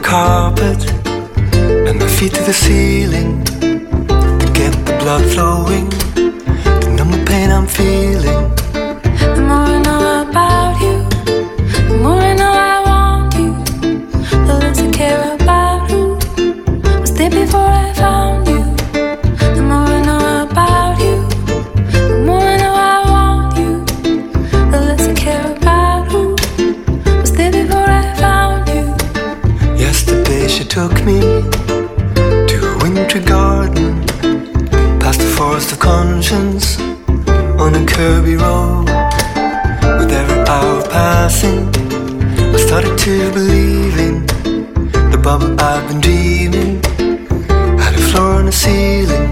the carpet and my feet to the ceiling to get the blood flowing, to numb the pain I'm feeling. The more I know about you, the more I know I want you, the less I care about who was there before I found you. The more I know about you, the more I know I want you, the less I care about who was there before I found you. Yesterday she took me to a wintry garden, past the forest of conscience, on a curvy road. With every hour passing, I started to believe in the bubble I've been dreaming, had a floor and a ceiling.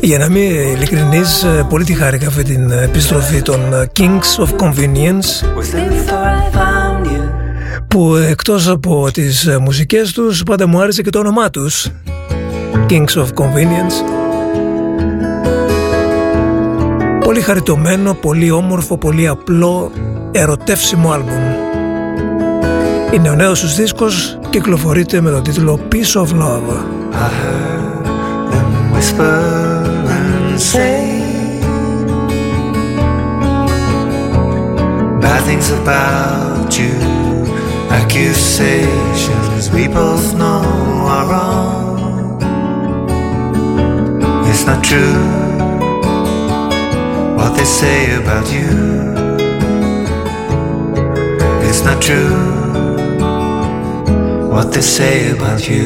Για να μην ειλικρινείς, πολύ τη χάρηκα αυτή την επιστροφή των Kings of Convenience, που εκτός από τις μουσικές τους πάντα μου άρεσε και το όνομά τους, Kings of Convenience. Πολύ χαριτωμένο, πολύ όμορφο, πολύ απλό, ερωτεύσιμο άλμπουμ. Είναι ο νέος τους δίσκος, κυκλοφορείται με τον τίτλο Piece of Love. Say bad things about you, accusations we both know are wrong. It's not true what they say about you. It's not true what they say about you.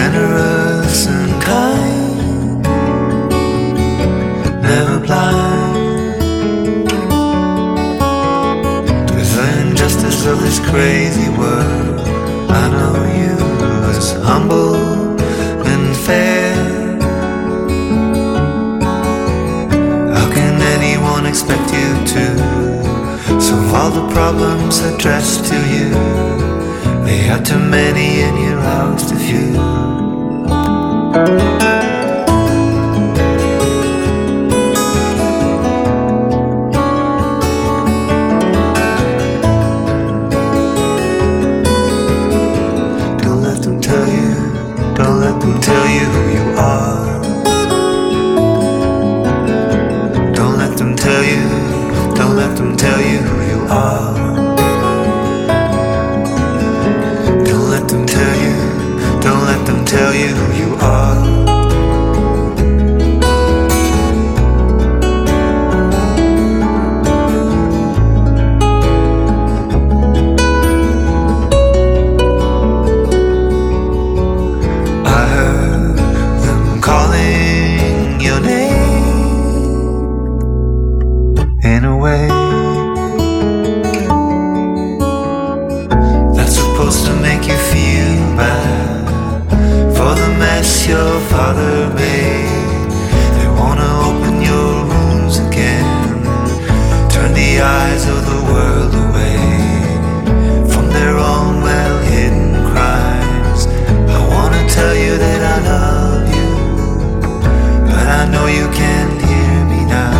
Generous and kind, never blind to the injustice of this crazy world. I know you was humble and fair. How can anyone expect you to solve all the problems addressed to you? They had too many and you lost a few. Don't let them tell you, don't let them tell you who you are. Don't let them tell you, don't let them tell you who you are. Don't let them tell you, don't let them tell you who you are. I heard mess your father made. They wanna open your wounds again, turn the eyes of the world away from their own well-hidden crimes. I wanna tell you that I love you, but I know you can't hear me now.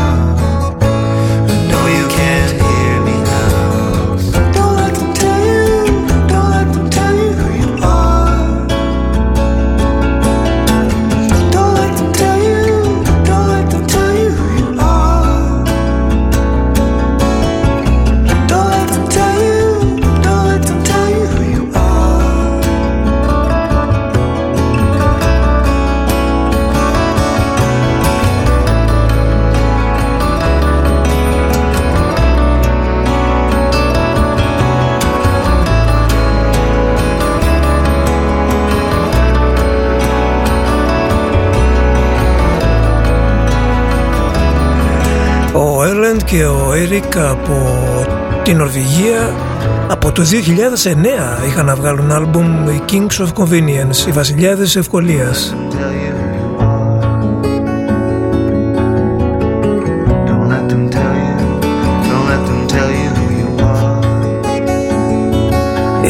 Και ο Έρικ από την Νορβηγία από το 2009 είχαν να βγάλουν άλμπουμ οι Kings of Convenience, οι βασιλιάδες ευκολίας.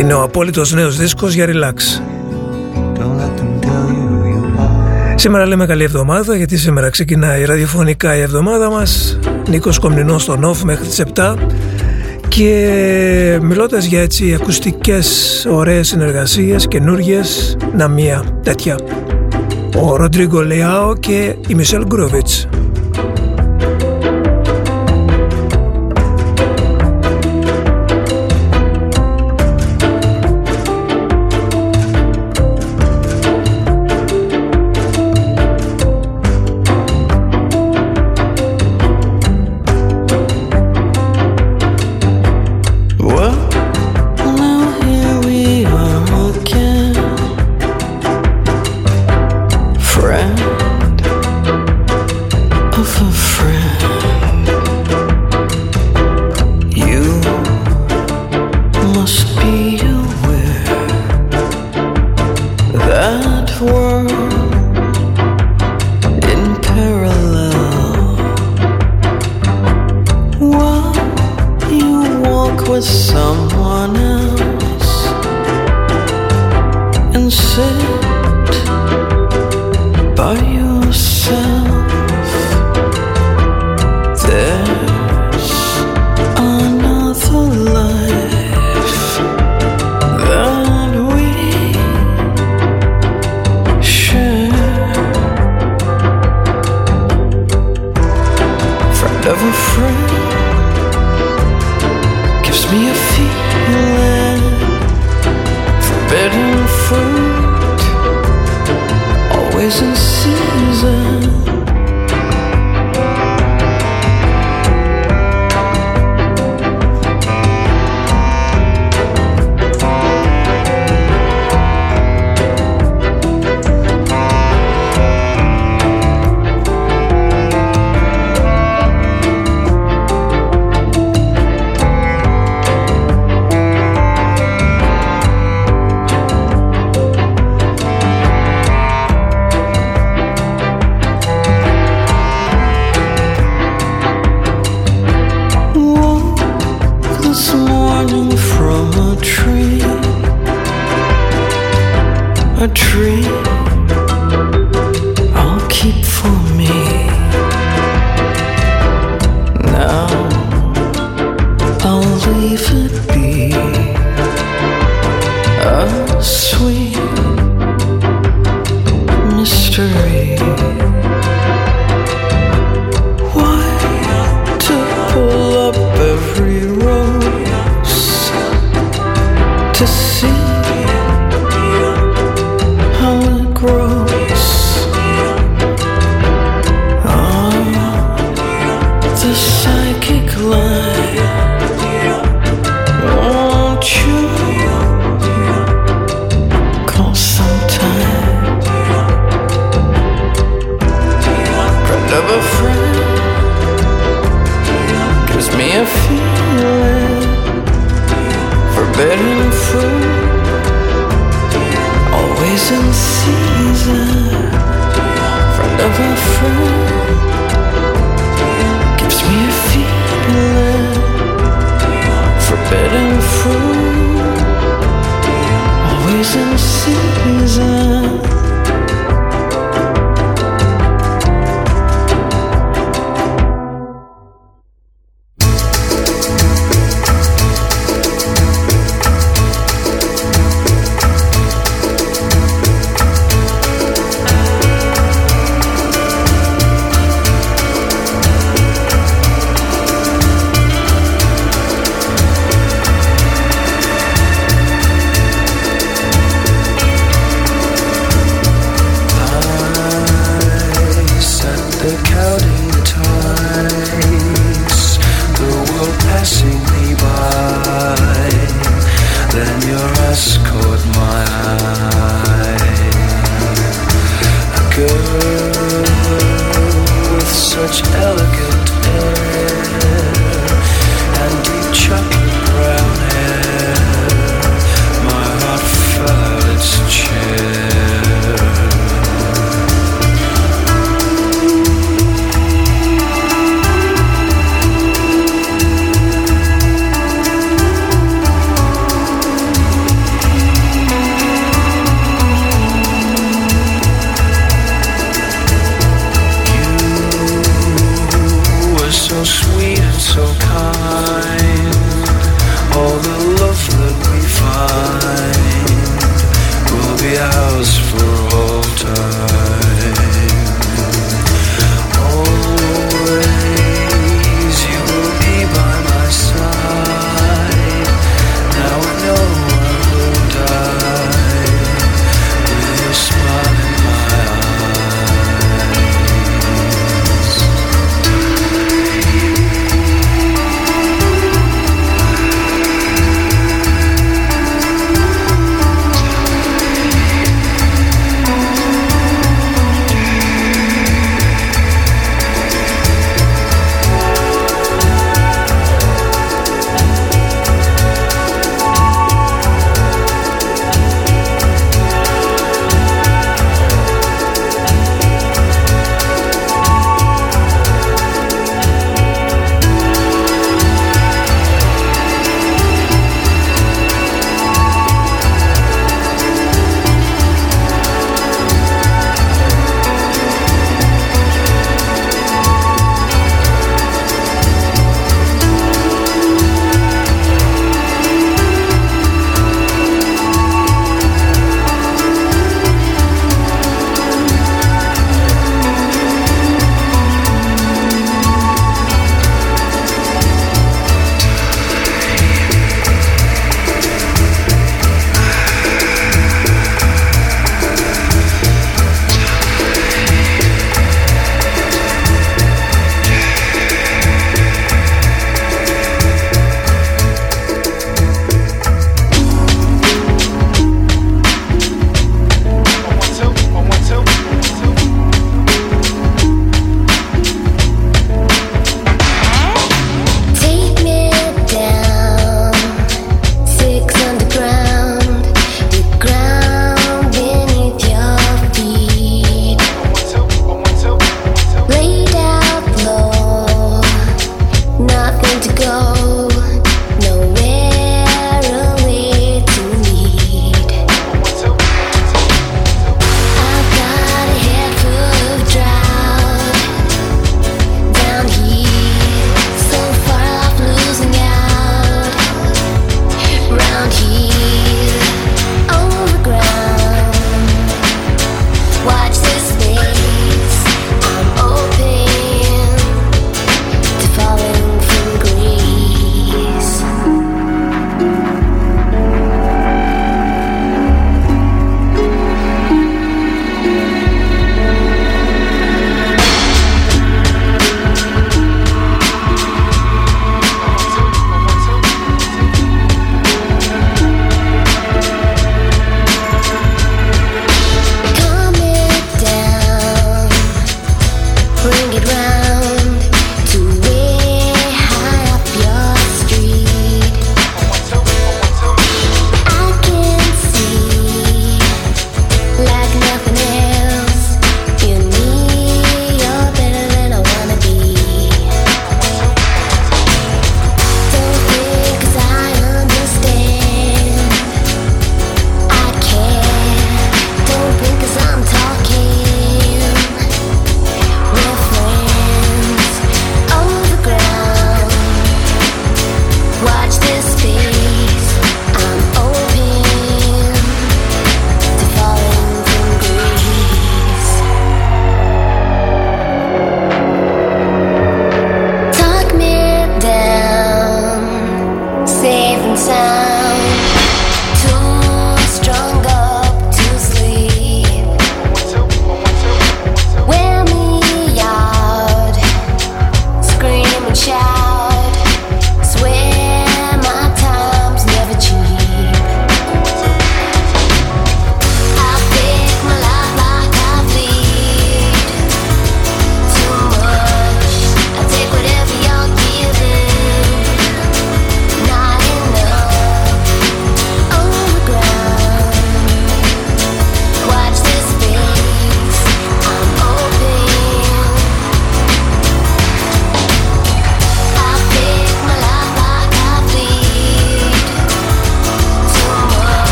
Είναι ο απόλυτος νέος δίσκος για relax. Σήμερα λέμε καλή εβδομάδα, γιατί σήμερα ξεκινάει ραδιοφωνικά η εβδομάδα μας. Νίκος Κομνηνός στον ΟΦ μέχρι τις 7 και μιλώντας για έτσι ακουστικές ωραίες συνεργασίες, καινούργιες, να μία τέτοια. Ο Rodrigo Leão και η Mischa Grovitz.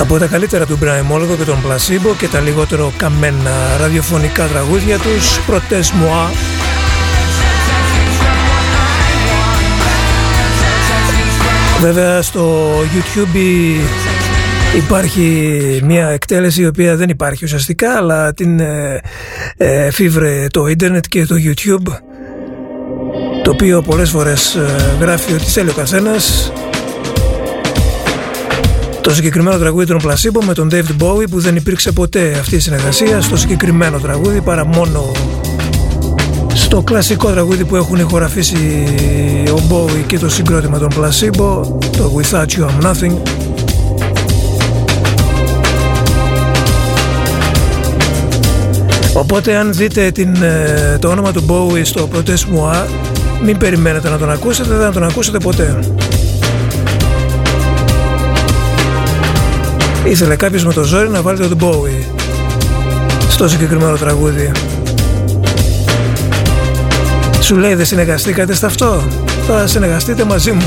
από τα καλύτερα του Μπραημόλογο και τον Placebo και τα λιγότερο καμένα ραδιοφωνικά τραγούδια τους, Protest moi, βέβαια στο YouTube υπάρχει μια εκτέλεση η οποία δεν υπάρχει ουσιαστικά, αλλά την φίβρε το ίντερνετ και το YouTube, το οποίο πολλές φορές γράφει ότι θέλει ο καθένας. Το συγκεκριμένο τραγούδι των Placebo με τον David Bowie, που δεν υπήρξε ποτέ αυτή η συνεργασία στο συγκεκριμένο τραγούδι παρά μόνο στο κλασικό τραγούδι που έχουν ηχογραφήσει ο Bowie και το συγκρότημα των Placebo, το Without You I'm Nothing. Οπότε αν δείτε το όνομα του Bowie στο Protest moi, μην περιμένετε να τον ακούσετε, δεν θα τον ακούσετε ποτέ. Ήθελε κάποιος με το ζόρι να βάλει τον Bowie στο συγκεκριμένο τραγούδι. Σου λέει δεν συνεργαστήκατε σε αυτό, θα συνεργαστείτε μαζί μου.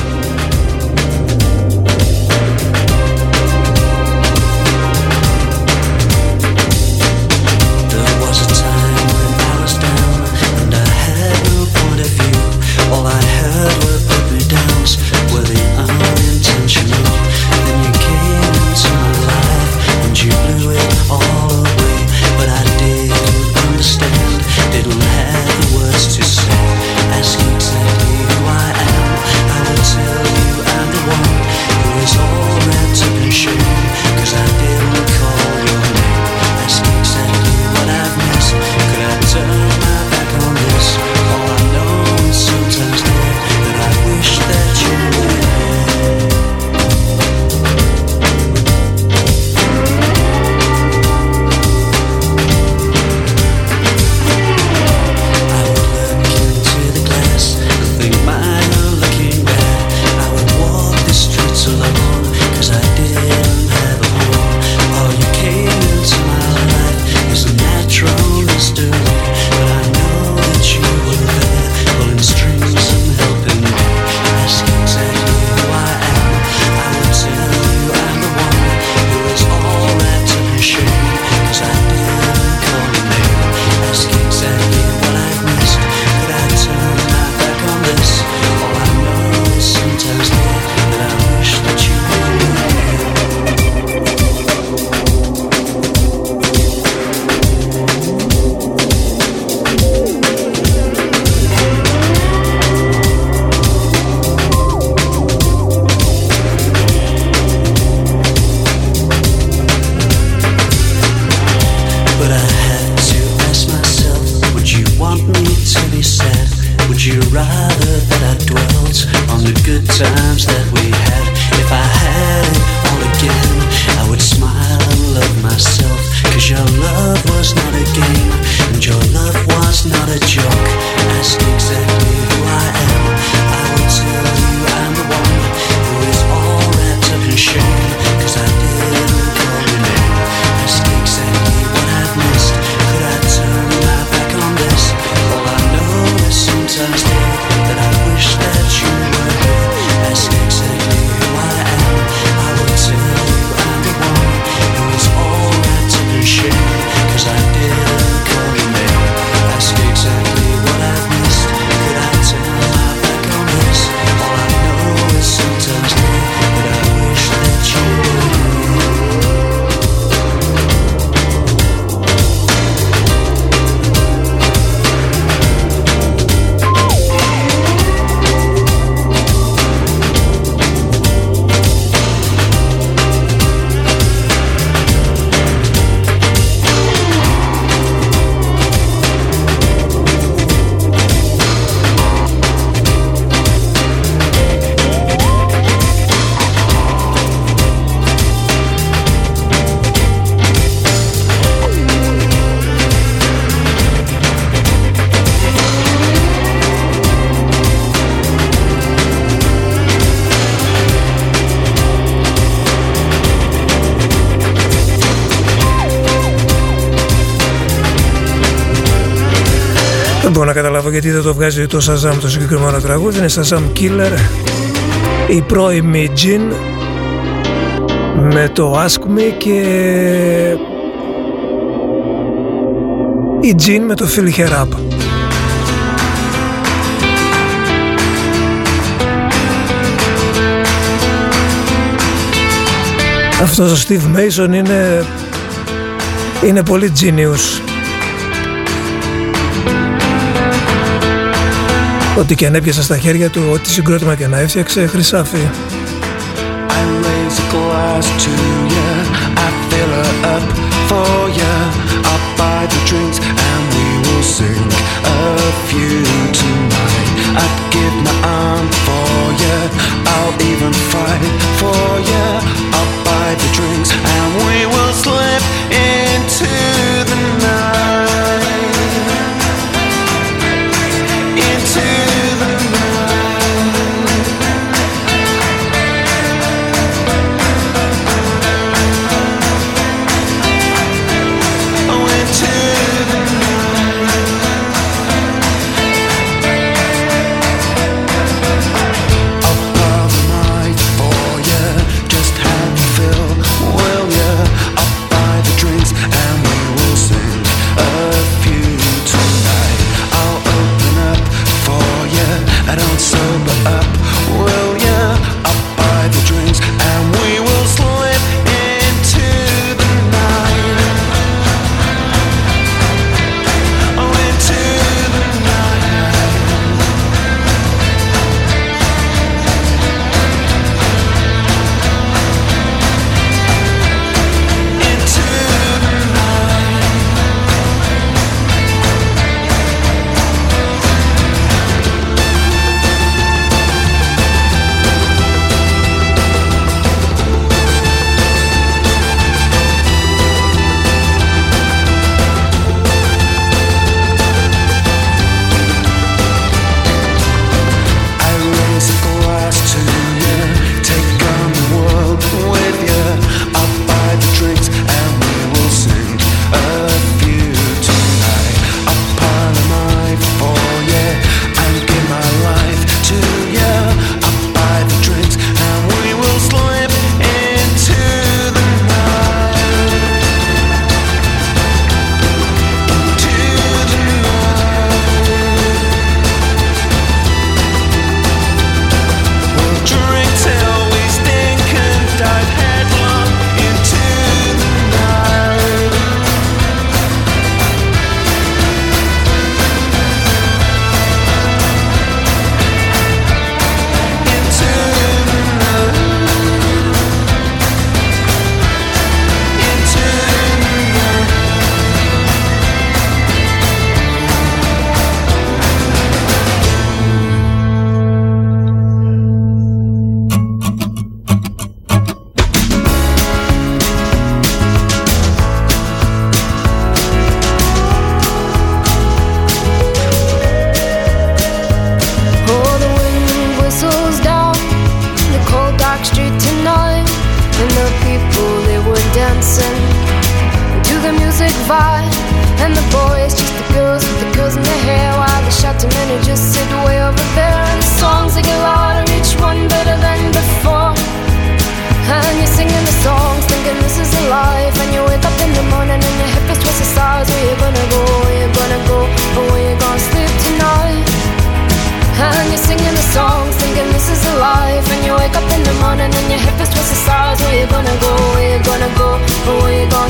Να καταλάβω γιατί δεν το βγάζει το Shazam το συγκεκριμένο τραγούδι, είναι Shazam Killer, η πρώιμη Jean με το Ask Me και η Jean με το Feel Her Up. Αυτός ο Steve Mason είναι πολύ genius. Ό,τι και αν έπιασε στα χέρια του, ό,τι συγκρότημα και να έφτιαξε, χρυσάφι.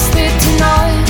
Sleep tonight.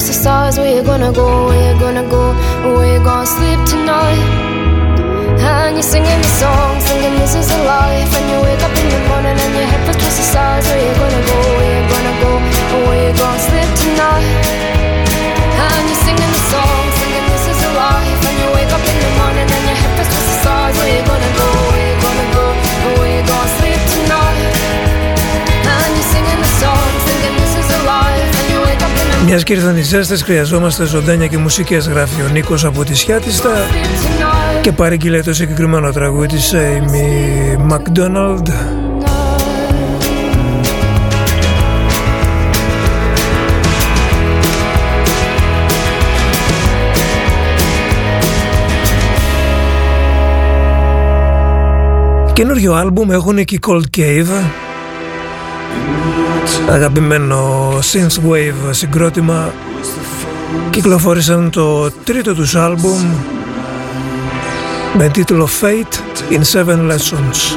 kiss the stars. We're gonna go, we're gonna go, we're gonna sleep tonight. And you're singing the song, singing this is a life. And you wake up in the morning and your head feels the stars. Where you gonna go, where you gonna go, where you gonna sleep tonight. And you're singing the song, singing this is a life. And you wake up in the morning and your head feels the stars. Where you gonna go, where you gonna go, where you gonna sleep tonight. And you're singing the song, singing this is a life. And you wake up in the morning. Μιας και ήρθαν οι ζέστες, χρειαζόμαστε ζωντάνια και μουσικές, γράφει ο Νίκος από τη Σιάτιστα. Και παρήγγειλε το συγκεκριμένο τραγούδι της Amy McDonald. Καινούριο άλμπουμ έχουν και Cold Cave, αγαπημένο synthwave συγκρότημα. Κυκλοφόρησαν το τρίτο τους άλμπουμ με τίτλο Fate in Seven Lessons.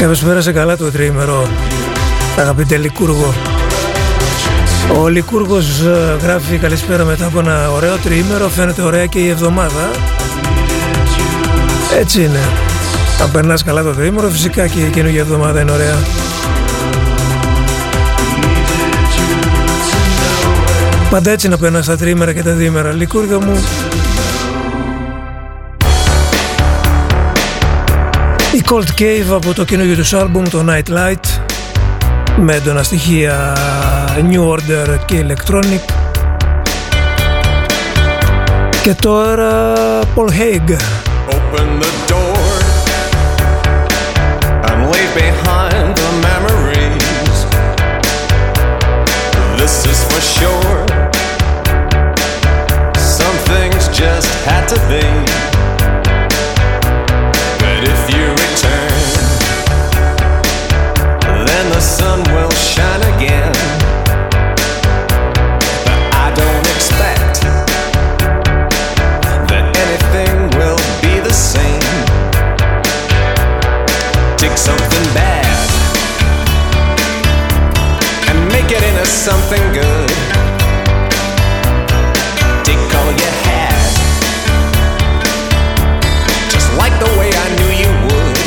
Κάποιος πέρασε καλά το τριήμερο, αγαπητέ Λικούργο. Ο Λικούργος γράφει καλησπέρα μετά από ένα ωραίο τριήμερο. Φαίνεται ωραία και η εβδομάδα. Έτσι είναι. Αν περνάς καλά το τριήμερο, φυσικά και η καινούργια εβδομάδα είναι ωραία. Πάντα έτσι να περνάς τα τριήμερα και τα διήμερα, Λικούργο μου. Η Cold Cave από το καινούργιο τους άλμπουμ, το Night Light, με έντονα στοιχεία New Order και Electronic. Και τώρα Paul Haig. Open the door and leave behind the memories. This is for sure. Some things just had to be. But if you return, then the sun will shine again. But I don't expect that anything will be the same. Take something bad and make it into something good. Take all you had, just like the way I knew you would.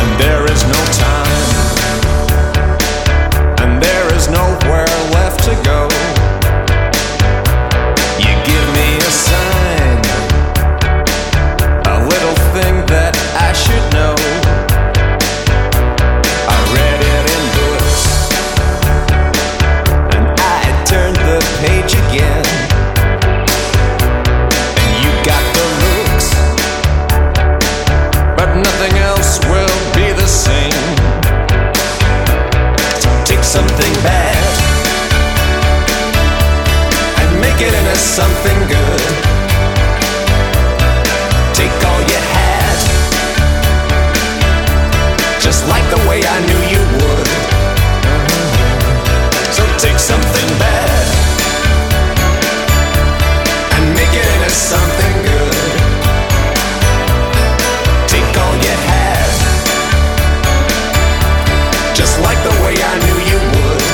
And there is no time, and there is nowhere left to go. You give me a sign, a little thing that I should know. I read it in books, and I turned the page again. And you got the looks, but nothing else will be the same. So take something bad and make it into something good. Take all you had, just like the way I knew you would. So take something bad and make it into something good. Take all you had, just like the way I knew you would.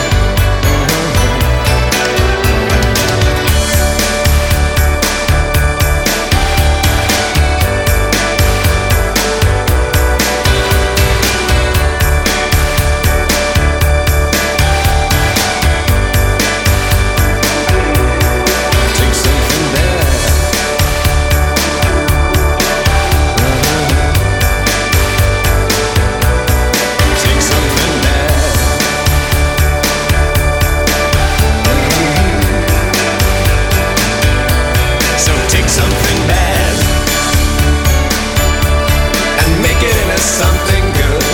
Take something bad, take something bad. So take something bad and make it into something good.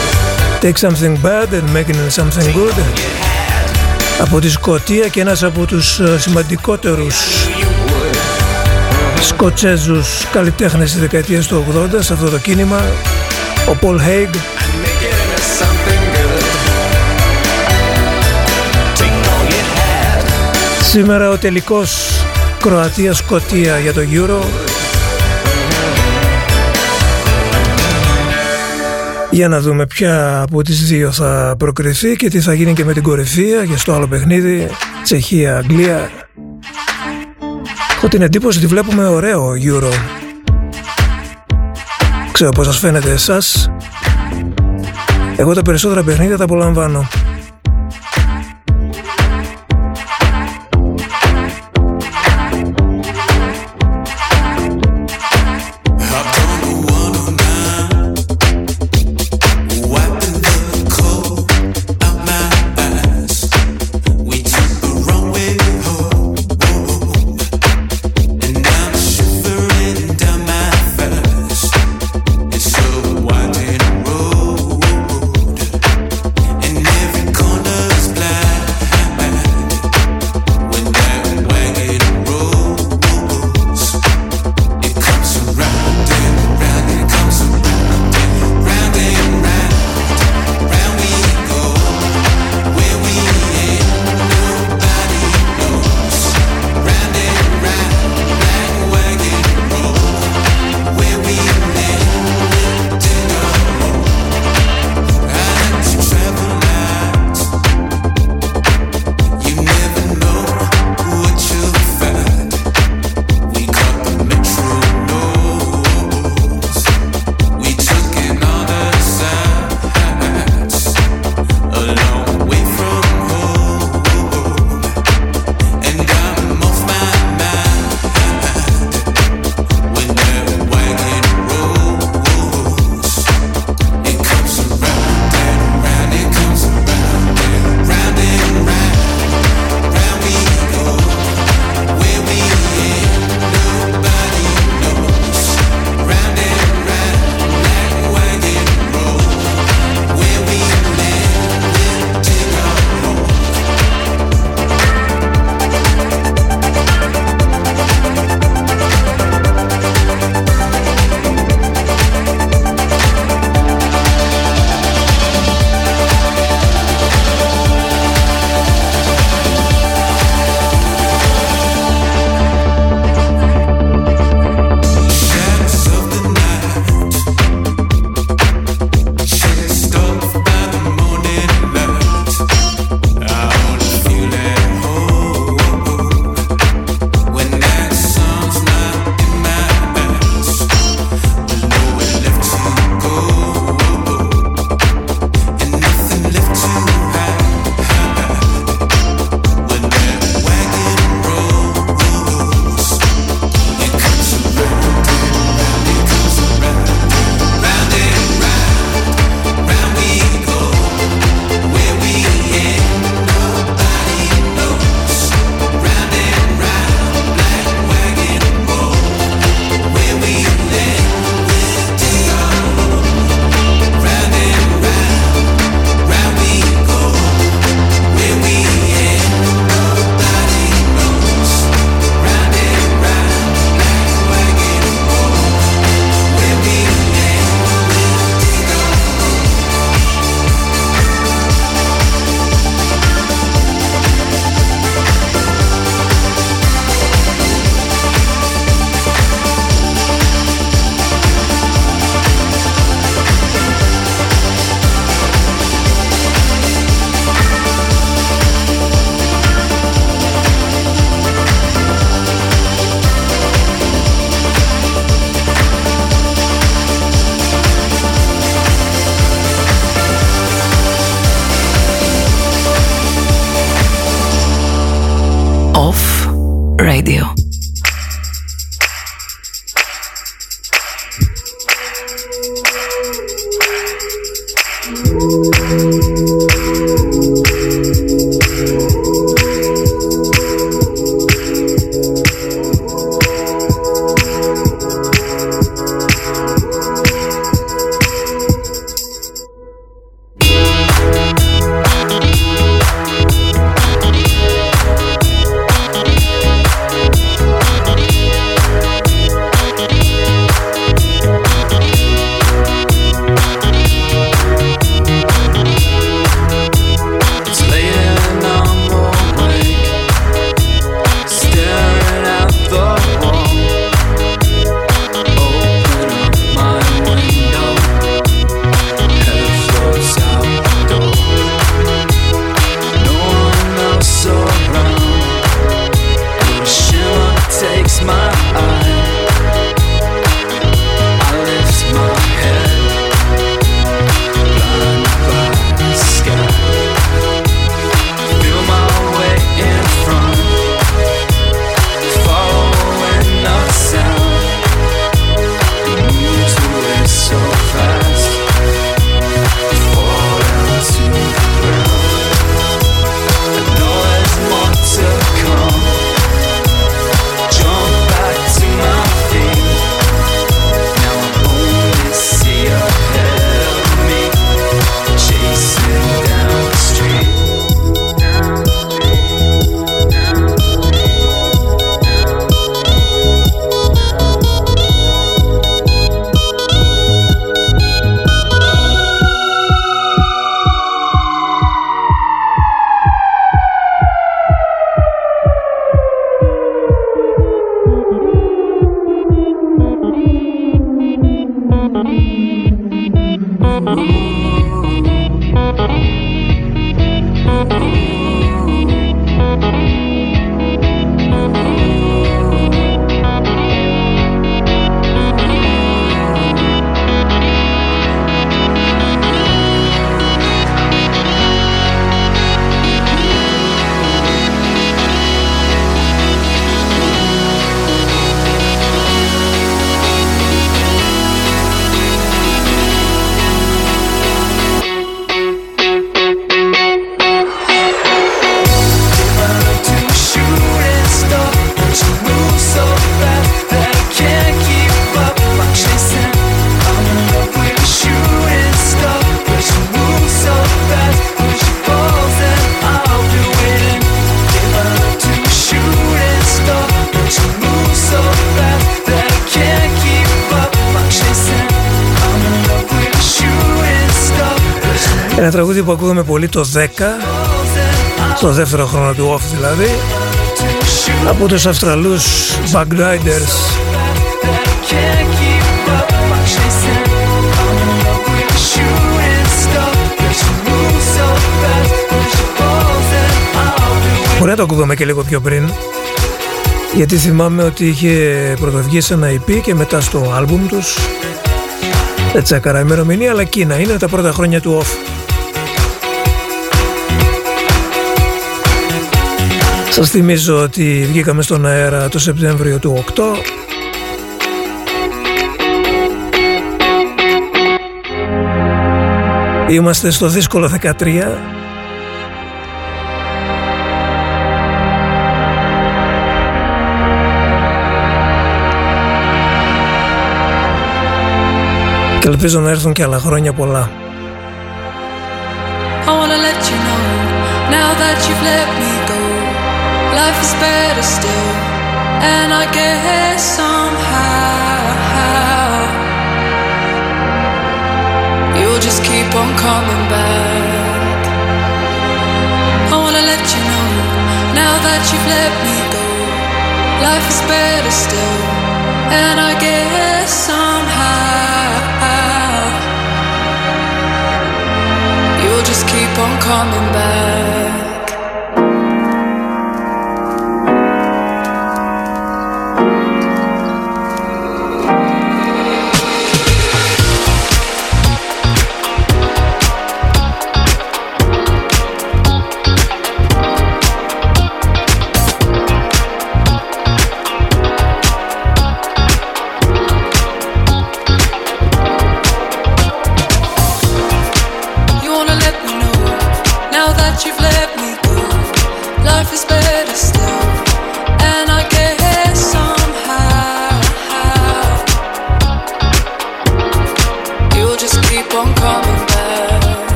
Take something bad and make it into something good. Από τη Σκωτία και ένας από τους σημαντικότερους Σκοτσέζους καλλιτέχνες της δεκαετίας του 80 σε αυτό το κίνημα, ο Paul Haig. And make it into something good. Take all you had, Σήμερα ο τελικός Κροατία-Σκωτία για το Euro. Για να δούμε ποια από τις δύο θα προκριθεί και τι θα γίνει και με την κορυφία για στο άλλο παιχνίδι, Τσεχία-Αγγλία. Έχω την εντύπωση ότι βλέπουμε ωραίο Euro. Ξέρω πώς σας φαίνεται εσάς. Εγώ τα περισσότερα παιχνίδια τα απολαμβάνω. Radio. Ένα τραγούδι που ακούγαμε πολύ το 10, στο δεύτερο χρόνο του off δηλαδή, από τους Αυστραλούς Bag Raiders. Μπορεί να το ακούγαμε και λίγο πιο πριν, γιατί θυμάμαι ότι είχε πρωτοβγεί σε ένα EP και μετά στο άλμπουμ τους. Δεν τσάκαρα ημερομηνία, αλλά Κίνα είναι τα πρώτα χρόνια του off. Σας θυμίζω ότι βγήκαμε στον αέρα το Σεπτέμβριο του 8. Είμαστε στο δύσκολο 13. Και ελπίζω να έρθουν και άλλα χρόνια πολλά. Life is better still, and I guess somehow you'll just keep on coming back. I wanna let you know, now that you've let me go, life is better still, and I guess somehow you'll just keep on coming back.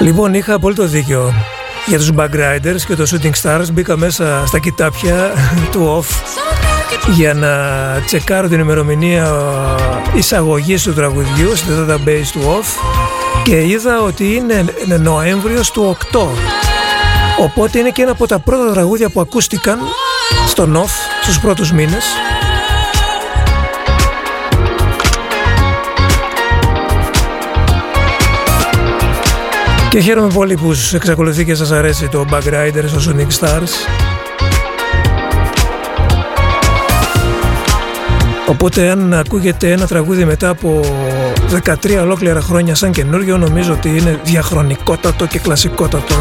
Λοιπόν, είχα απόλυτο δίκιο για τους Bag Raiders και το Shooting Stars. Μπήκα μέσα στα κοιτάπια του OFF για να τσεκάρω την ημερομηνία εισαγωγής του τραγουδιού στη database του OFF και είδα ότι είναι Νοέμβριος του 8. Οπότε είναι και ένα από τα πρώτα τραγούδια που ακούστηκαν στον OFF στους πρώτους μήνες. Και χαίρομαι πολύ που σας εξακολουθεί και σας αρέσει το Bag Raiders, το Sonic Stars. Οπότε αν ακούγεται ένα τραγούδι μετά από 13 ολόκληρα χρόνια σαν καινούριο, νομίζω ότι είναι διαχρονικότατο και κλασικότατο.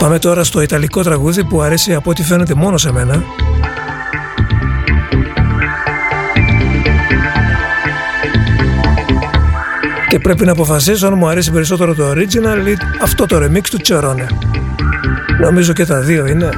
Πάμε τώρα στο ιταλικό τραγούδι που αρέσει από ό,τι φαίνεται μόνο σε μένα. Και πρέπει να αποφασίσω αν μου αρέσει περισσότερο το original ή αυτό το remix του Cérrone. Νομίζω και τα δύο είναι.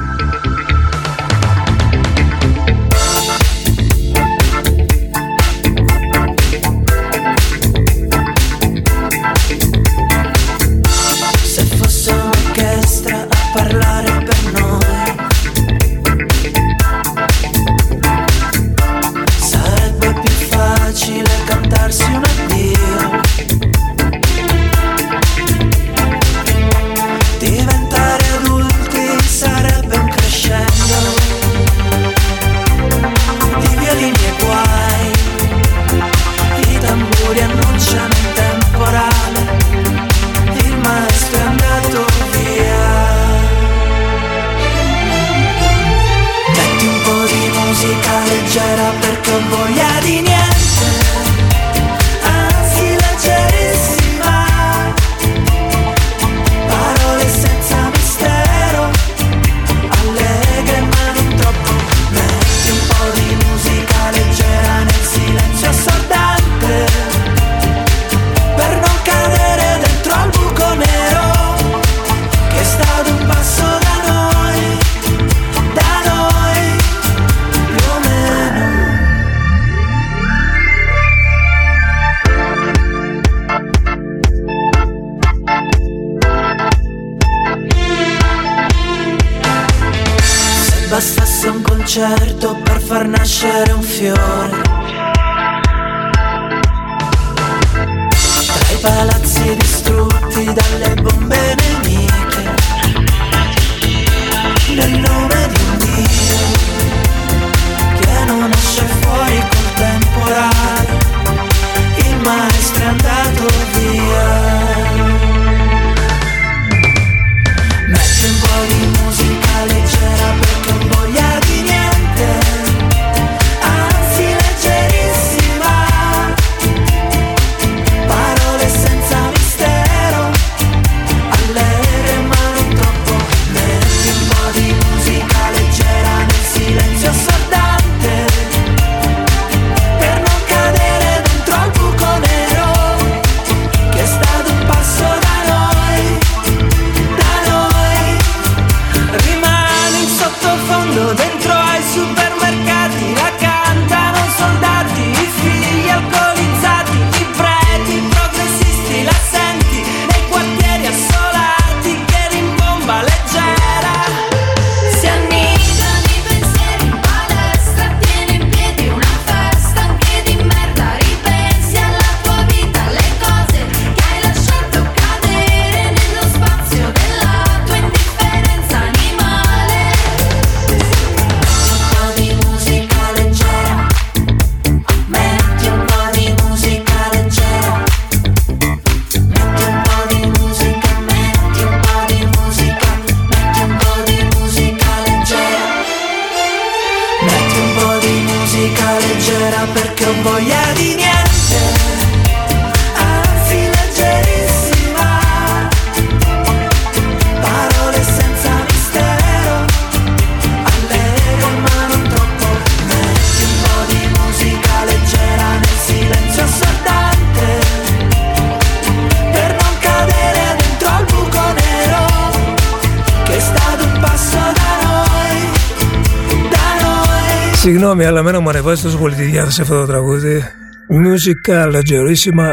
Συγγνώμη, αλλά μένα μου ανεβάζει τόσο πολύ τη διάθεση αυτό το τραγούδι. Musical leggerissima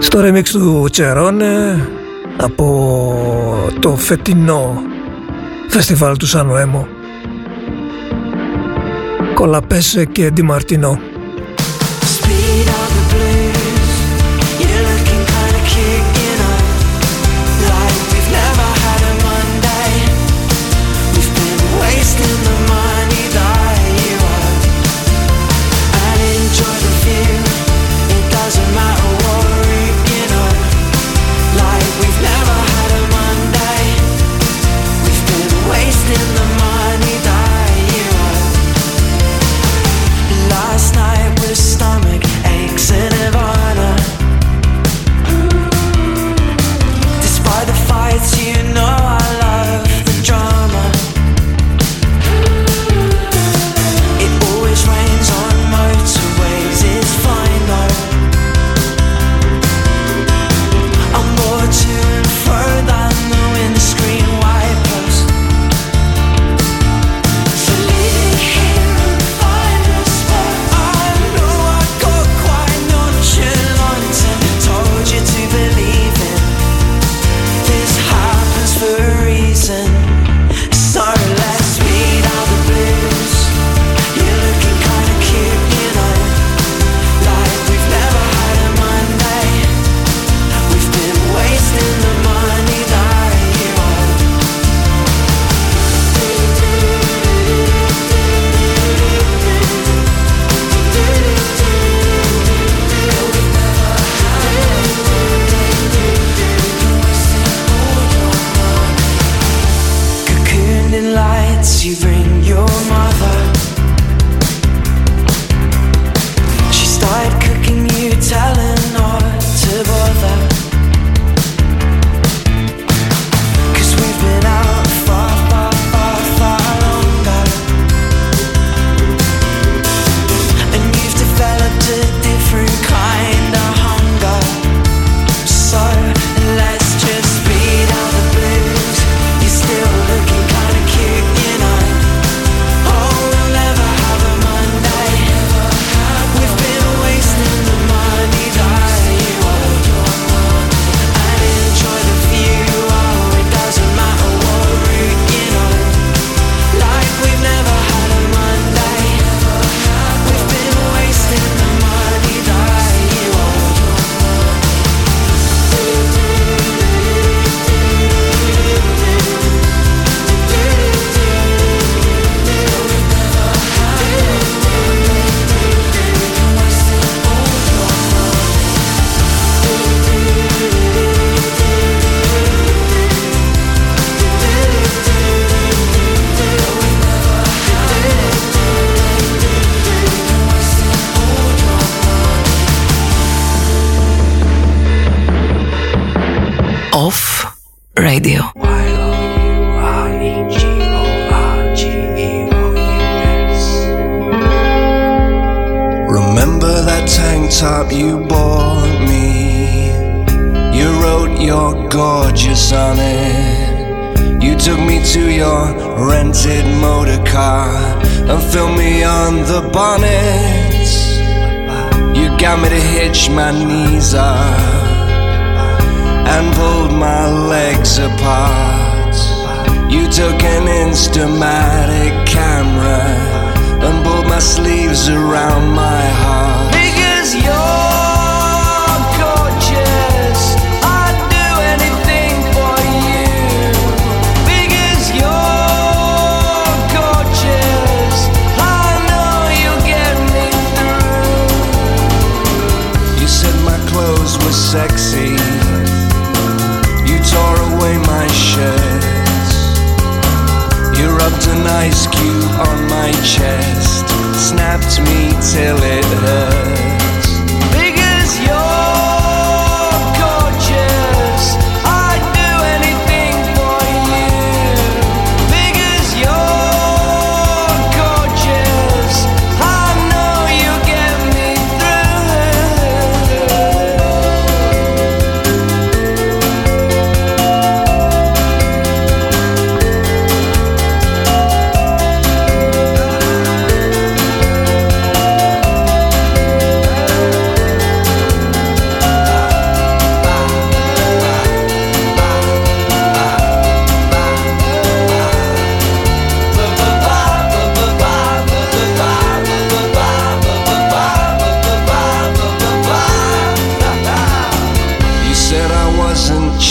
στο remix του Cérrone από το φετινό φεστιβάλ του San Remo. Κολαπέσε και Ντι Μαρτινό.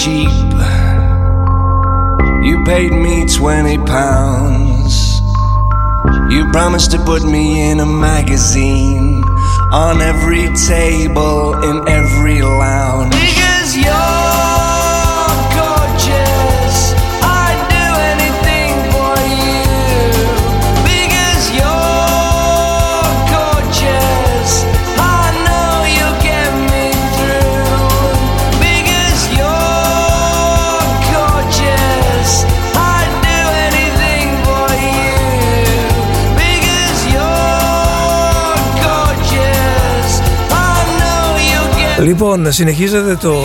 cheap. You paid me 20 pounds. You promised to put me in a magazine, on every table, in every lounge. Because you're Λοιπόν, συνεχίζεται το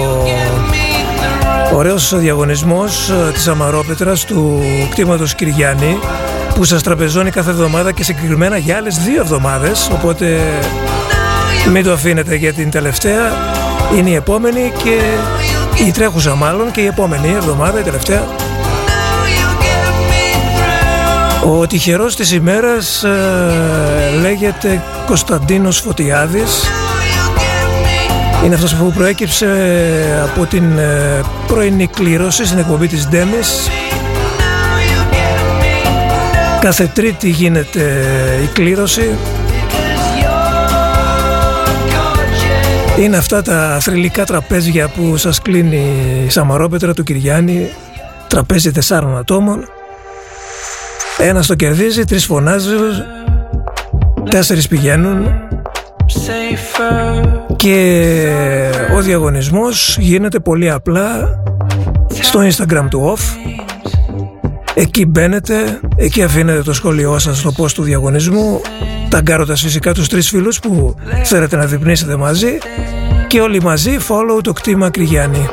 ωραίος διαγωνισμός της Σαμαρόπετρας του κτήματος Κυρ-Γιάννη, που σας τραπεζώνει κάθε εβδομάδα και συγκεκριμένα για άλλες 2 εβδομάδες, οπότε μην το αφήνετε για την τελευταία. Είναι η επόμενη και η τρέχουσα μάλλον και η επόμενη εβδομάδα, η τελευταία. Ο τυχερός της ημέρας λέγεται Κωνσταντίνος Φωτιάδης. Είναι αυτός που προέκυψε από την πρωινή κλήρωση στην εκπομπή της Ντέμης. Κάθε Τρίτη γίνεται η κλήρωση. Είναι αυτά τα θρυλικά τραπέζια που σας κλείνει η Σαμαρόπετρα του Κυρ-Γιάννη. Τραπέζι 4 ατόμων. Ένας το κερδίζει, 3 φωνάζουν, 4 πηγαίνουν. Και ο διαγωνισμός γίνεται πολύ απλά στο Instagram του OFF. Εκεί μπαίνετε, εκεί αφήνετε το σχόλιο σας στο post του διαγωνισμού, ταγκάροντας φυσικά τους 3 φίλους που θέλετε να διπνήσετε μαζί, και όλοι μαζί follow το κτήμα Κυρ-Γιάννη.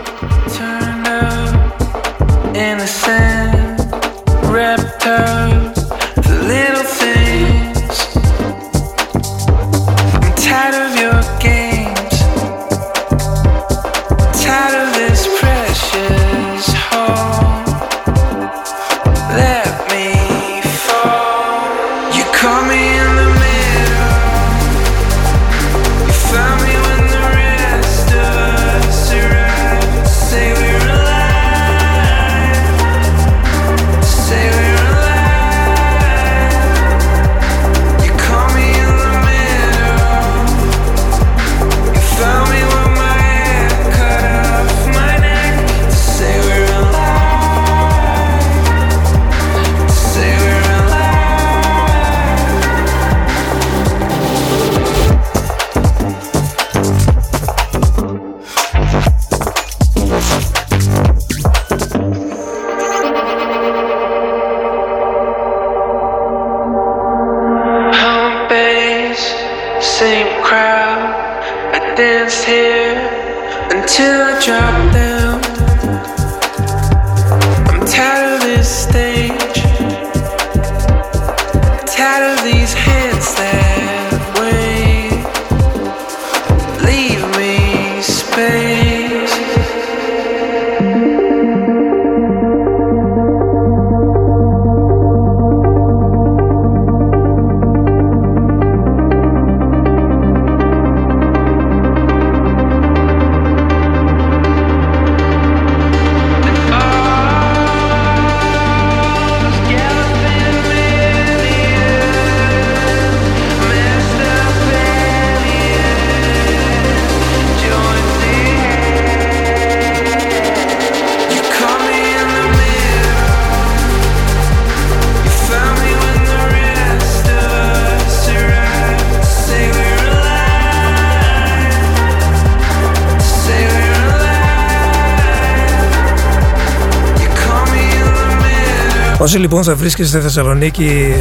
Όσοι λοιπόν θα βρίσκεστε στη Θεσσαλονίκη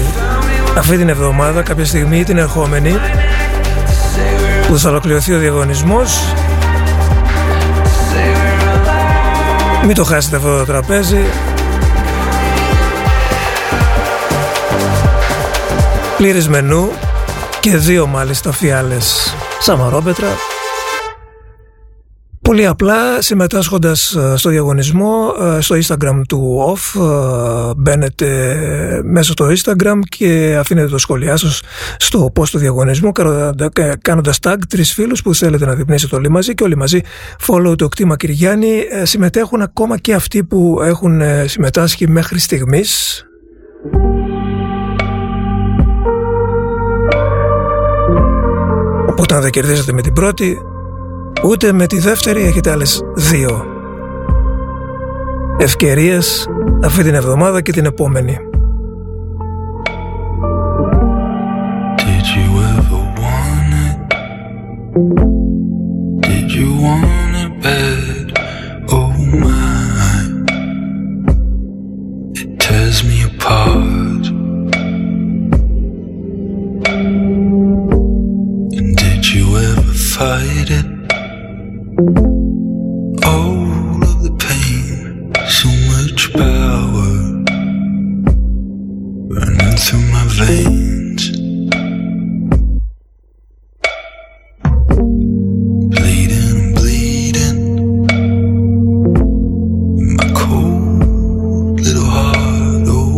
αυτή την εβδομάδα, κάποια στιγμή ή την ερχόμενη, που θα ολοκληρωθεί ο διαγωνισμός, μην το χάσετε αυτό το τραπέζι. Πλήρες μενού και 2 μάλιστα φιάλες Σαμαρόπετρα. Πολύ απλά, συμμετάσχοντας στο διαγωνισμό, στο Instagram του OFF, μπαίνετε μέσα στο Instagram και αφήνετε το σχόλιά σας στο post του διαγωνισμού, κάνοντας tag 3 φίλους που θέλετε να διπνήσετε όλοι μαζί, και όλοι μαζί follow το κτήμα Κυρ-Γιάννη. Συμμετέχουν ακόμα και αυτοί που έχουν συμμετάσχει μέχρι στιγμής. Οπότε αν δεν κερδίσετε με την πρώτη, ούτε με τη δεύτερη, έχετε άλλες 2 ευκαιρίες αυτή την εβδομάδα και την επόμενη. Did you ever want it? Did you want it bad? Oh my, it tears me apart. And did you ever fight it? All of the pain, so much power running through my veins. Bleeding, bleeding, my cold little heart, oh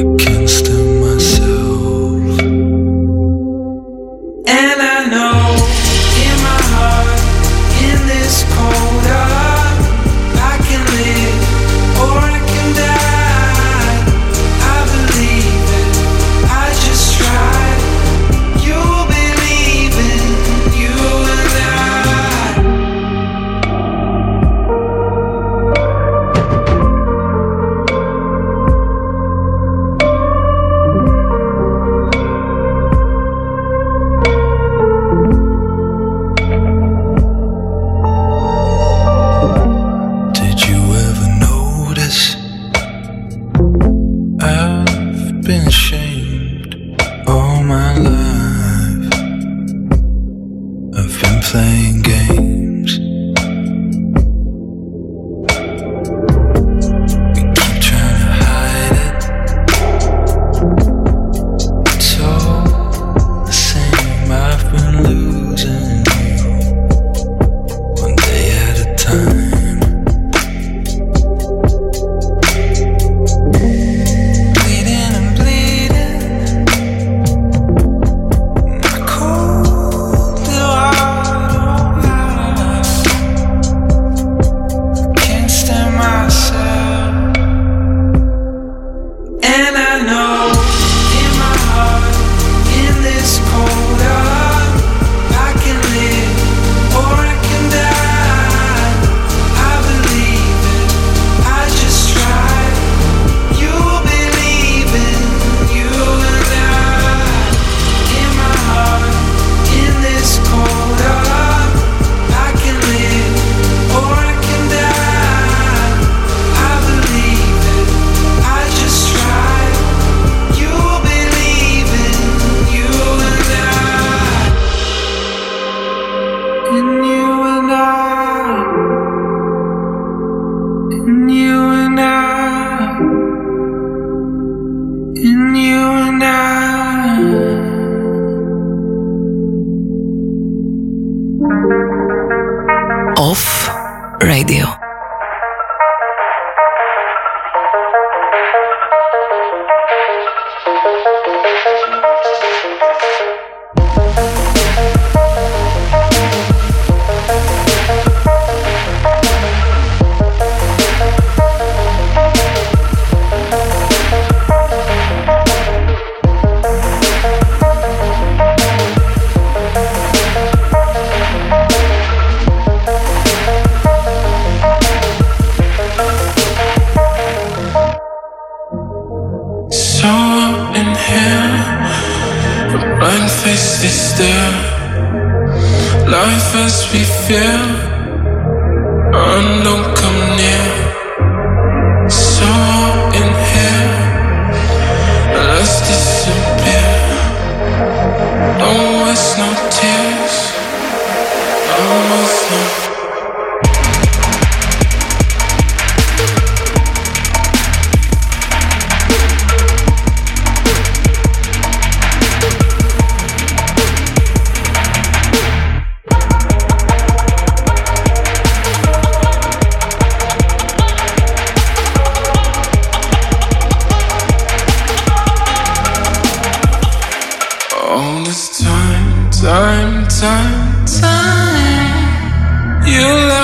I can't stand myself. And I know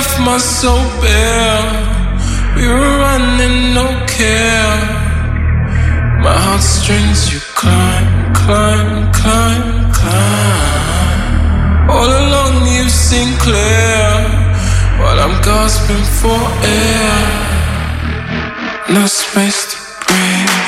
left my soul bare. We were running, no care. My heartstrings, you climb, climb, climb, climb. All along you've seen clear, while I'm gasping for air. No space to breathe.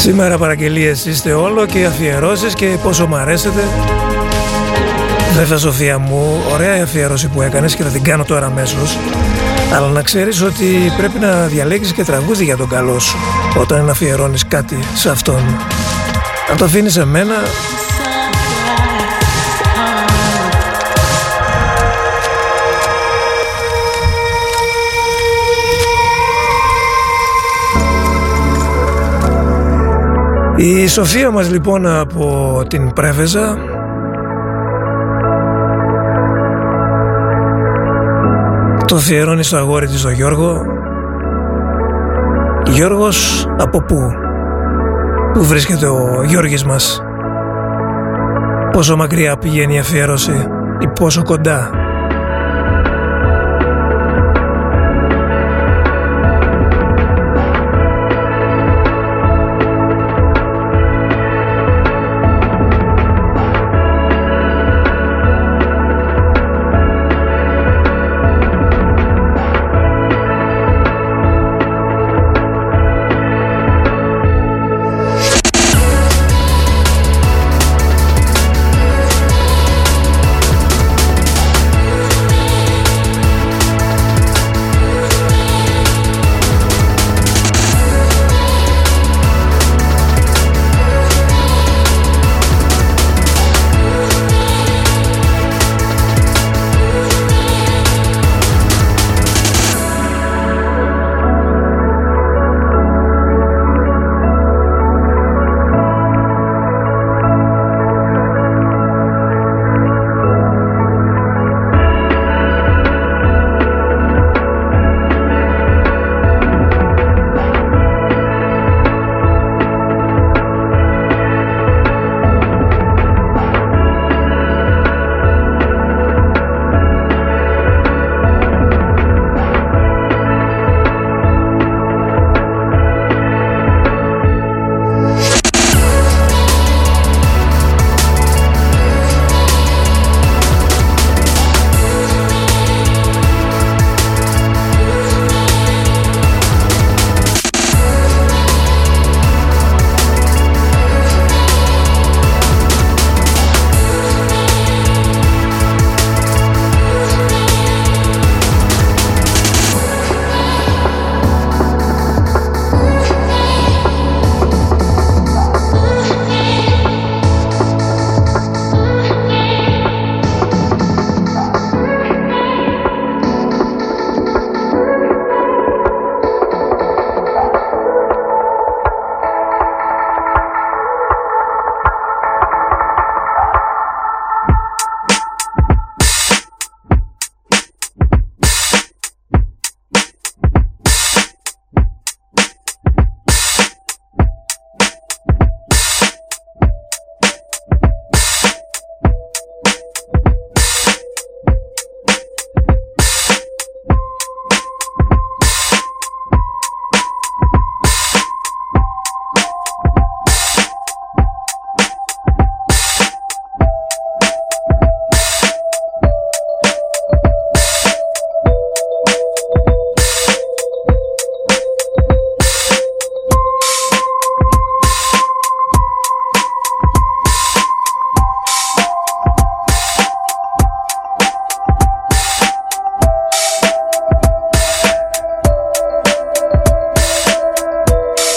Σήμερα παραγγελίες είστε όλο και αφιερώσεις και πόσο μ' αρέσετε. Βέβαια Σοφία μου, ωραία η αφιέρωση που έκανες και θα την κάνω τώρα αμέσως. Αλλά να ξέρεις ότι πρέπει να διαλέγεις και τραγούδι για τον καλό σου όταν αφιερώνεις κάτι σε αυτόν. Αν το αφήνεις εμένα, Η Σοφία μας λοιπόν από την Πρέβεζα. Το αφιερώνει στο αγόρι της τον Γιώργο. Γιώργος από πού? Πού βρίσκεται ο Γιώργης μας? Πόσο μακριά πηγαίνει η αφιέρωση ή πόσο κοντά?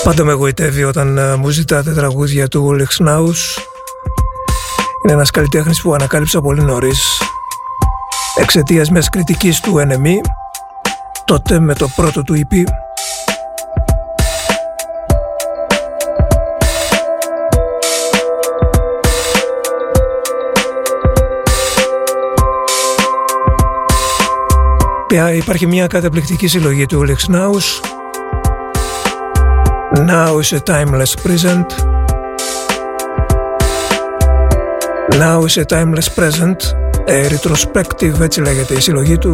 Πάντα με γοητεύει όταν μου ζητάτε τραγούδια του Ulrich Schnauss. Είναι ένας καλλιτέχνης που ανακάλυψα πολύ νωρίς εξαιτίας μιας κριτικής του NME, τότε με το πρώτο του EP. Υπάρχει μια καταπληκτική συλλογή του Ulrich Schnauss, Now is a timeless present. Now is a timeless present. A retrospective, έτσι λέγεται η συλλογή του.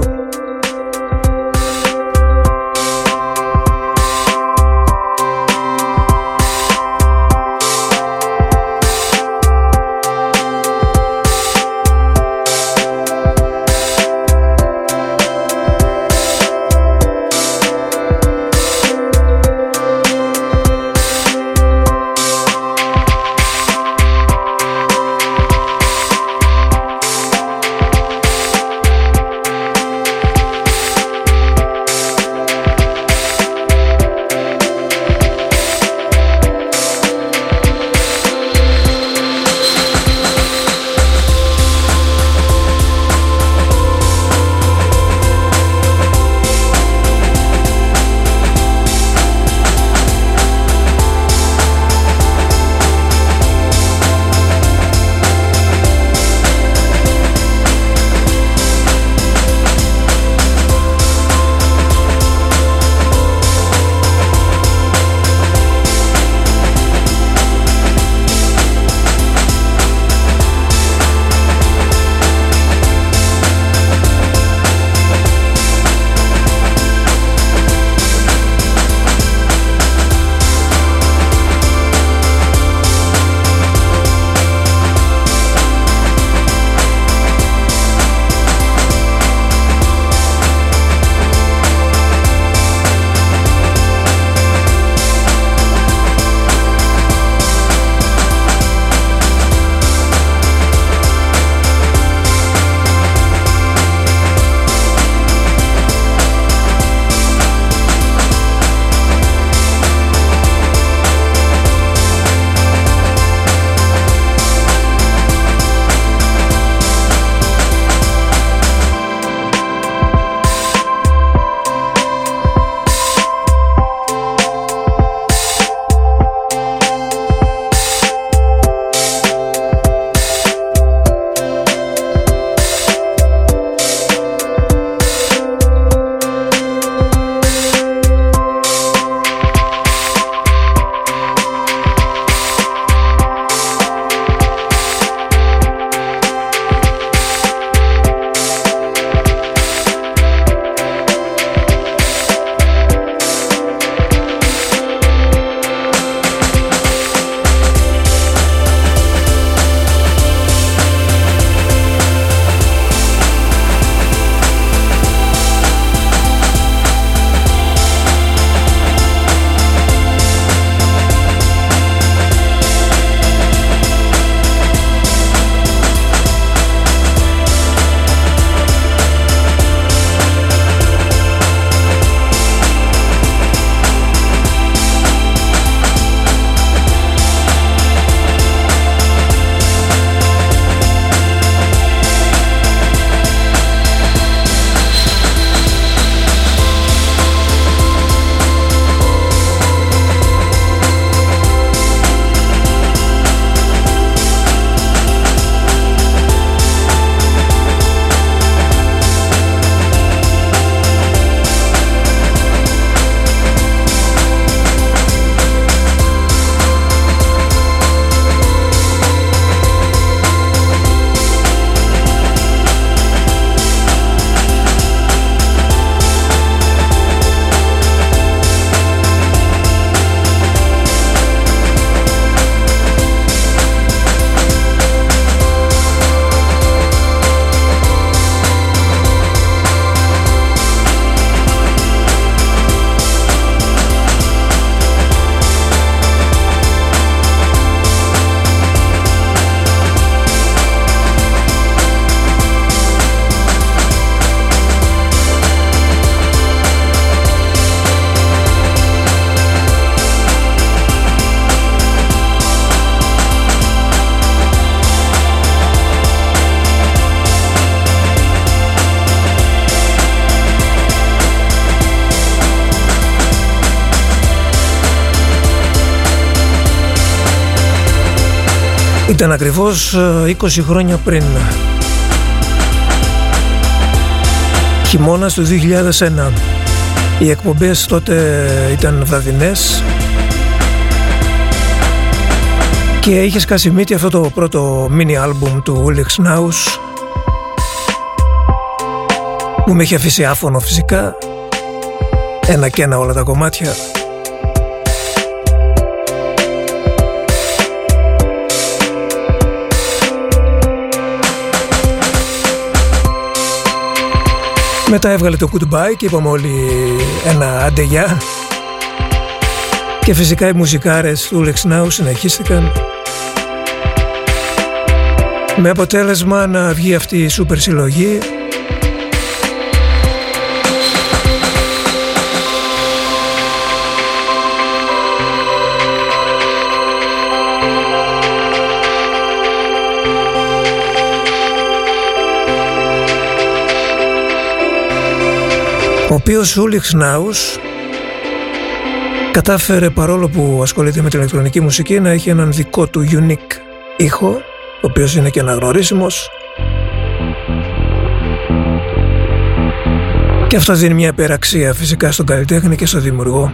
Ήταν ακριβώς 20 χρόνια πριν. Χειμώνας του 2001. Οι εκπομπές τότε ήταν βραδινές και είχε σκάσει μύτη αυτό το πρώτο mini album του Ulrich Schnauss που με είχε αφήσει άφωνο φυσικά, ένα και ένα όλα τα κομμάτια. Μετά έβγαλε το Goodbye και είπαμε όλοι ένα αντεγιά. Και φυσικά οι μουσικάρες του Lex Now συνεχίστηκαν, με αποτέλεσμα να βγει αυτή η σούπερ συλλογή ο οποίος Ulrich Schnauss κατάφερε, παρόλο που ασχολείται με την ηλεκτρονική μουσική, να έχει έναν δικό του unique ήχο, ο οποίος είναι και αναγνωρίσιμος, και αυτό δίνει μια υπεραξία φυσικά στον καλλιτέχνη και στον δημιουργό.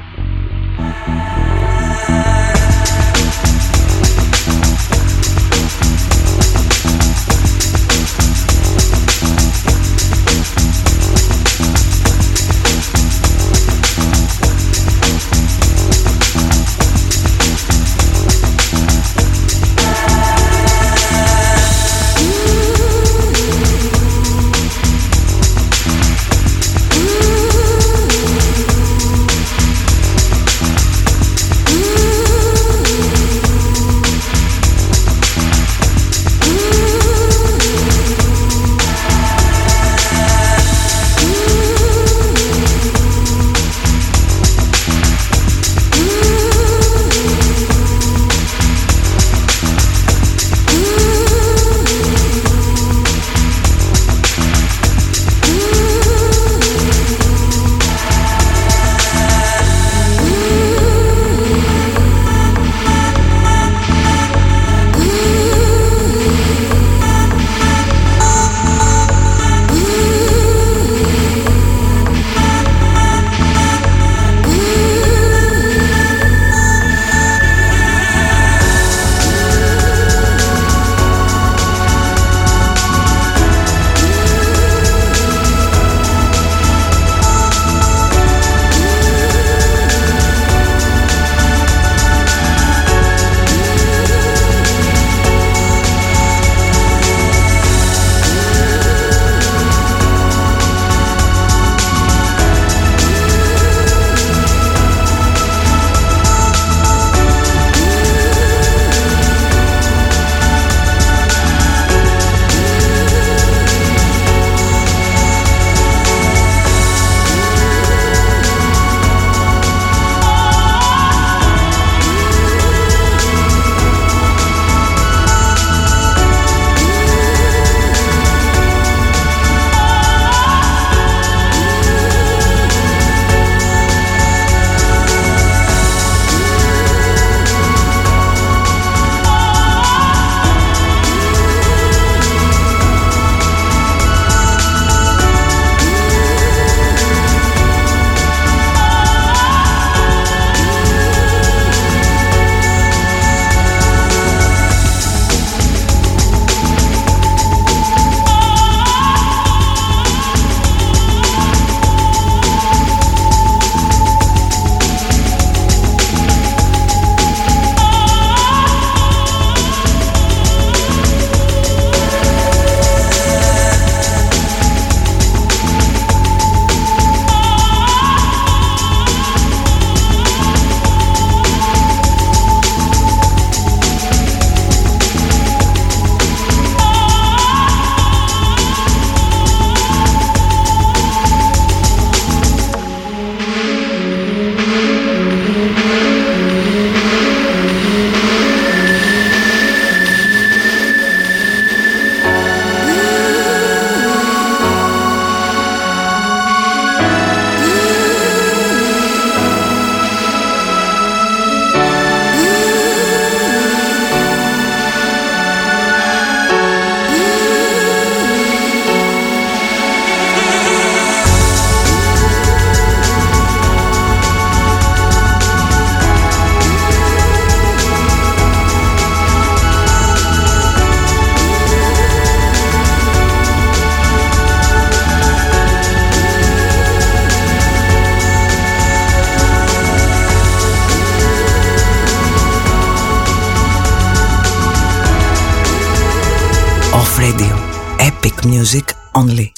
music only.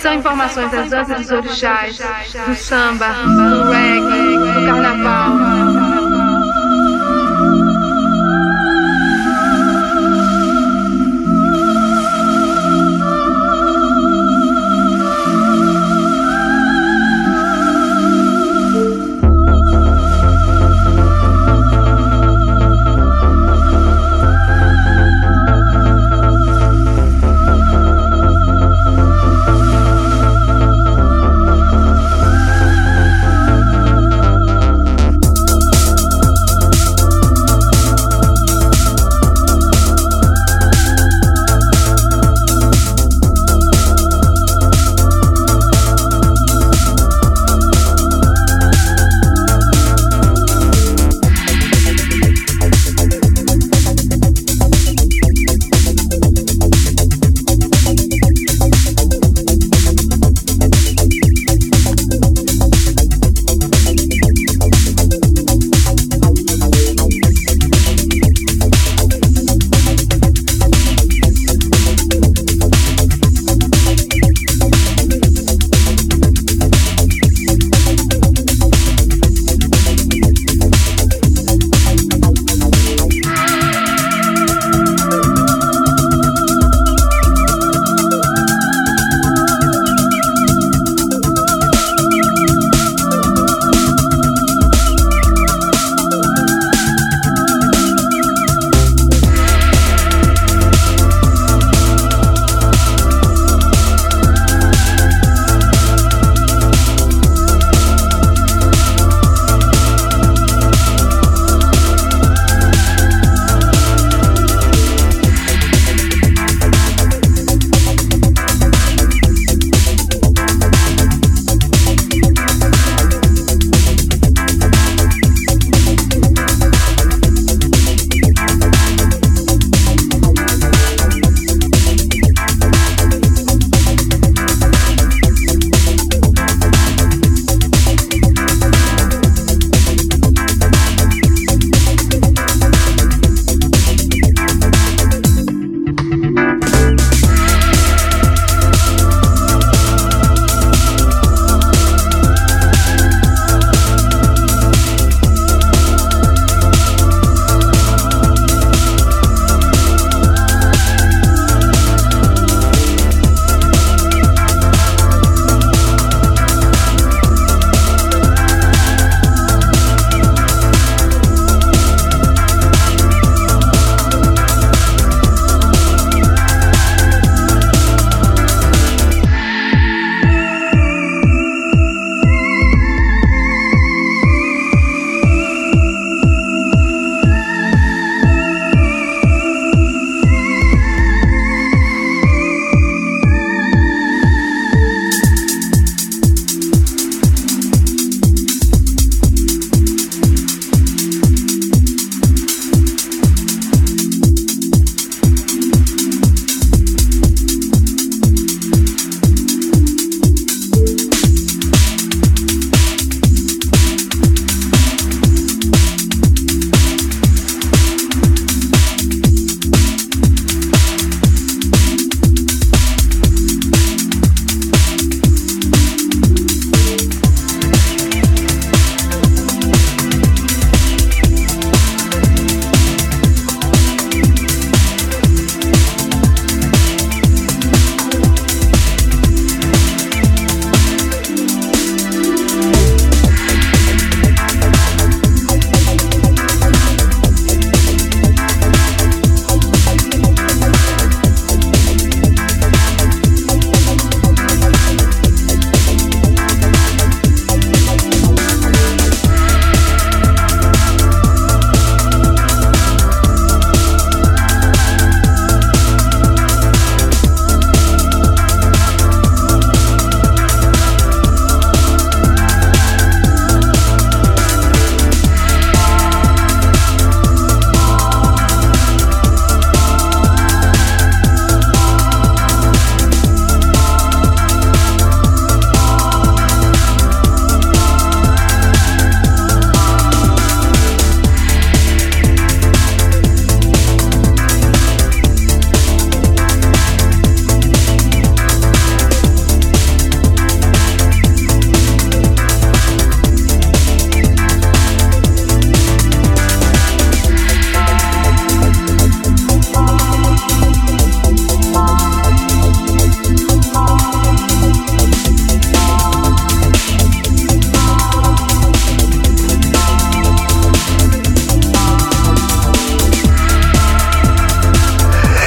São informações das danças dos orixás, do samba, do reggae, do carnaval.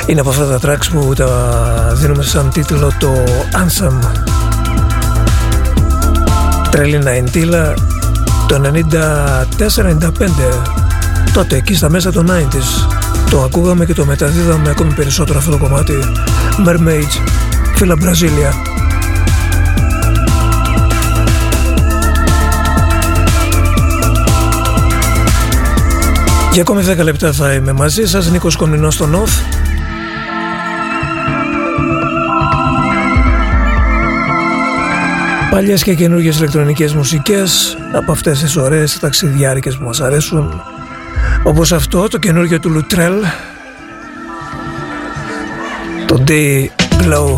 Είναι από αυτά τα tracks που τα δίνουμε σαν τίτλο το Anthem. Τρελή ναεντήλα, το 94-95, τότε εκεί στα μέσα των 90s. Το ακούγαμε και το μεταδίδαμε ακόμη περισσότερο αυτό το κομμάτι. Mermaids, φίλα Μπραζίλια. Για ακόμη 10 λεπτά θα είμαι μαζί σας, Νίκος Κομνηνός στο Νοφ. Παλιές και καινούργιες ηλεκτρονικές μουσικές, από αυτές τις ωραίες ταξιδιάρικες που μας αρέσουν, όπως αυτό το καινούργιο του Λουτρέλ, το Day Glow.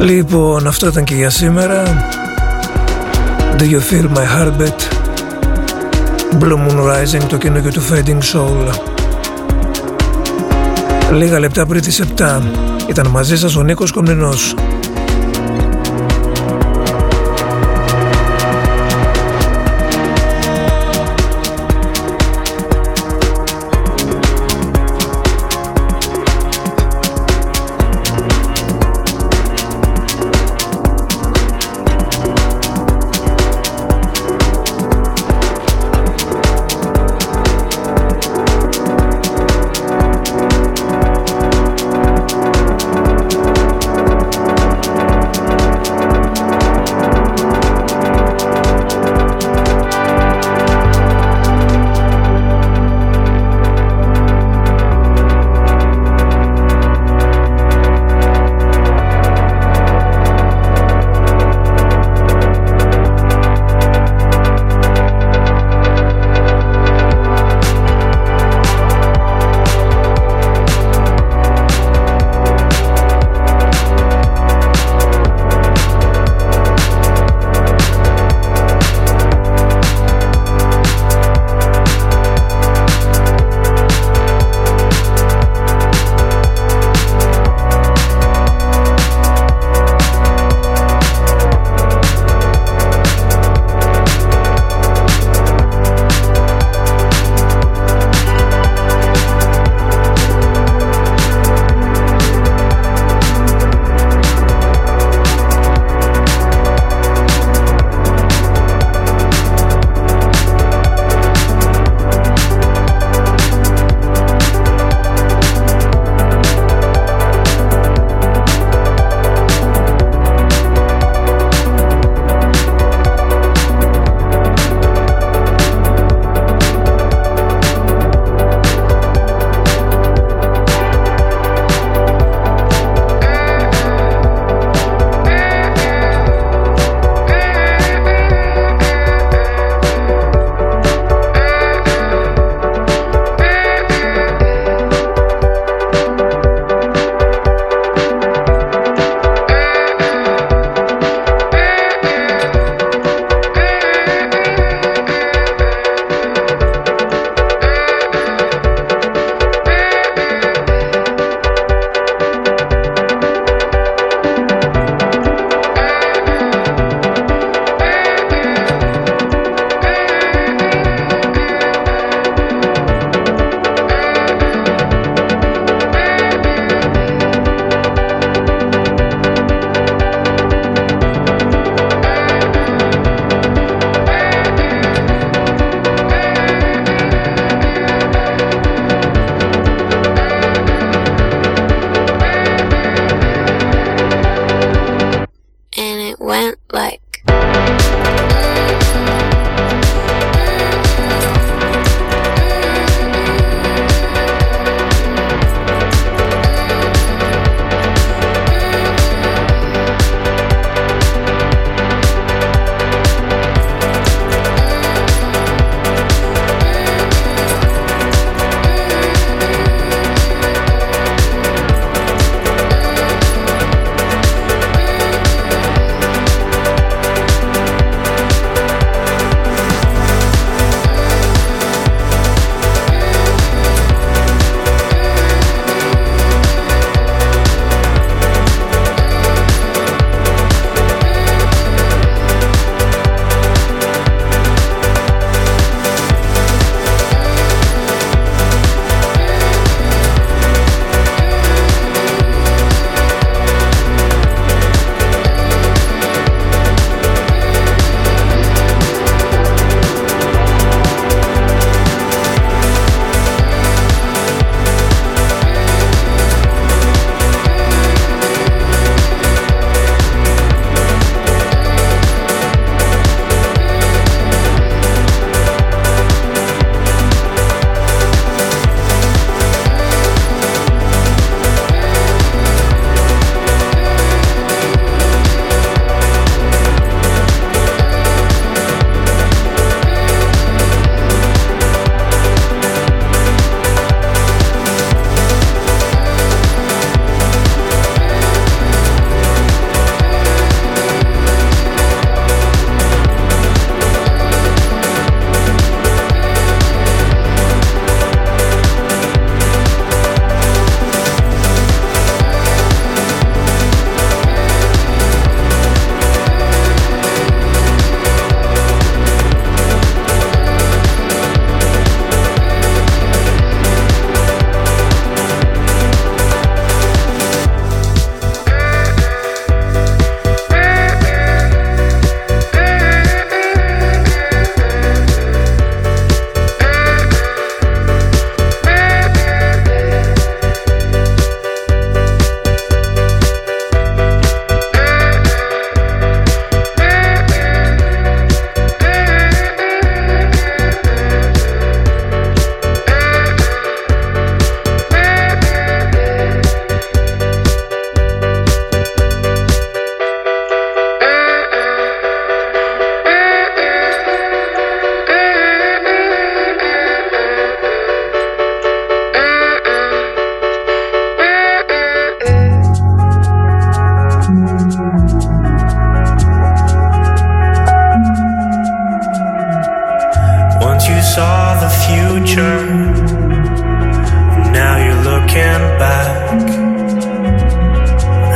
Λοιπόν, αυτό ήταν και για σήμερα. Do you feel my heartbeat? Blue Moon Rising, το καινούργιο του Fading Soul. Λίγα λεπτά πριν τις 7 ήταν μαζί σας ο Νίκος Κομνηνός.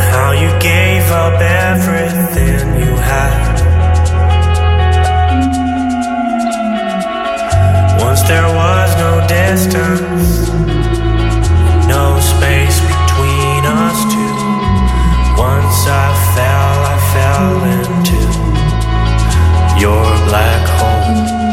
How you gave up everything you had. Once there was no distance, no space between us two. Once I fell into your black hole.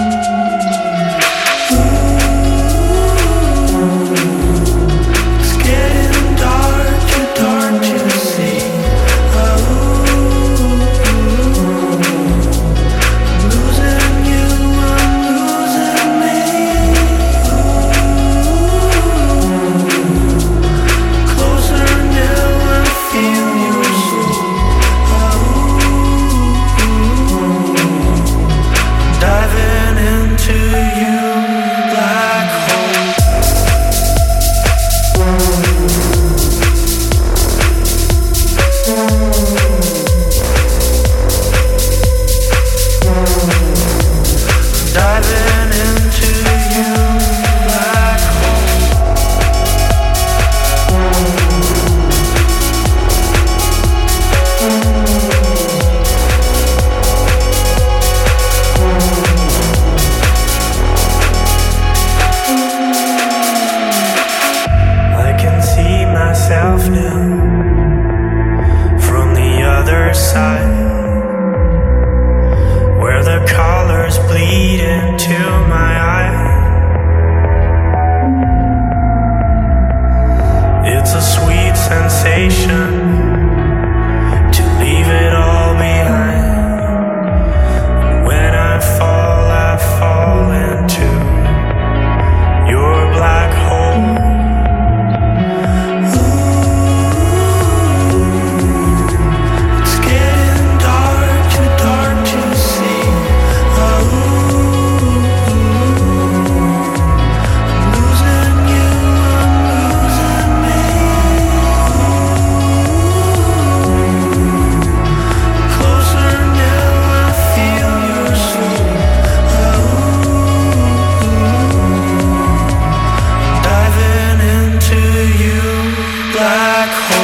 Black hole.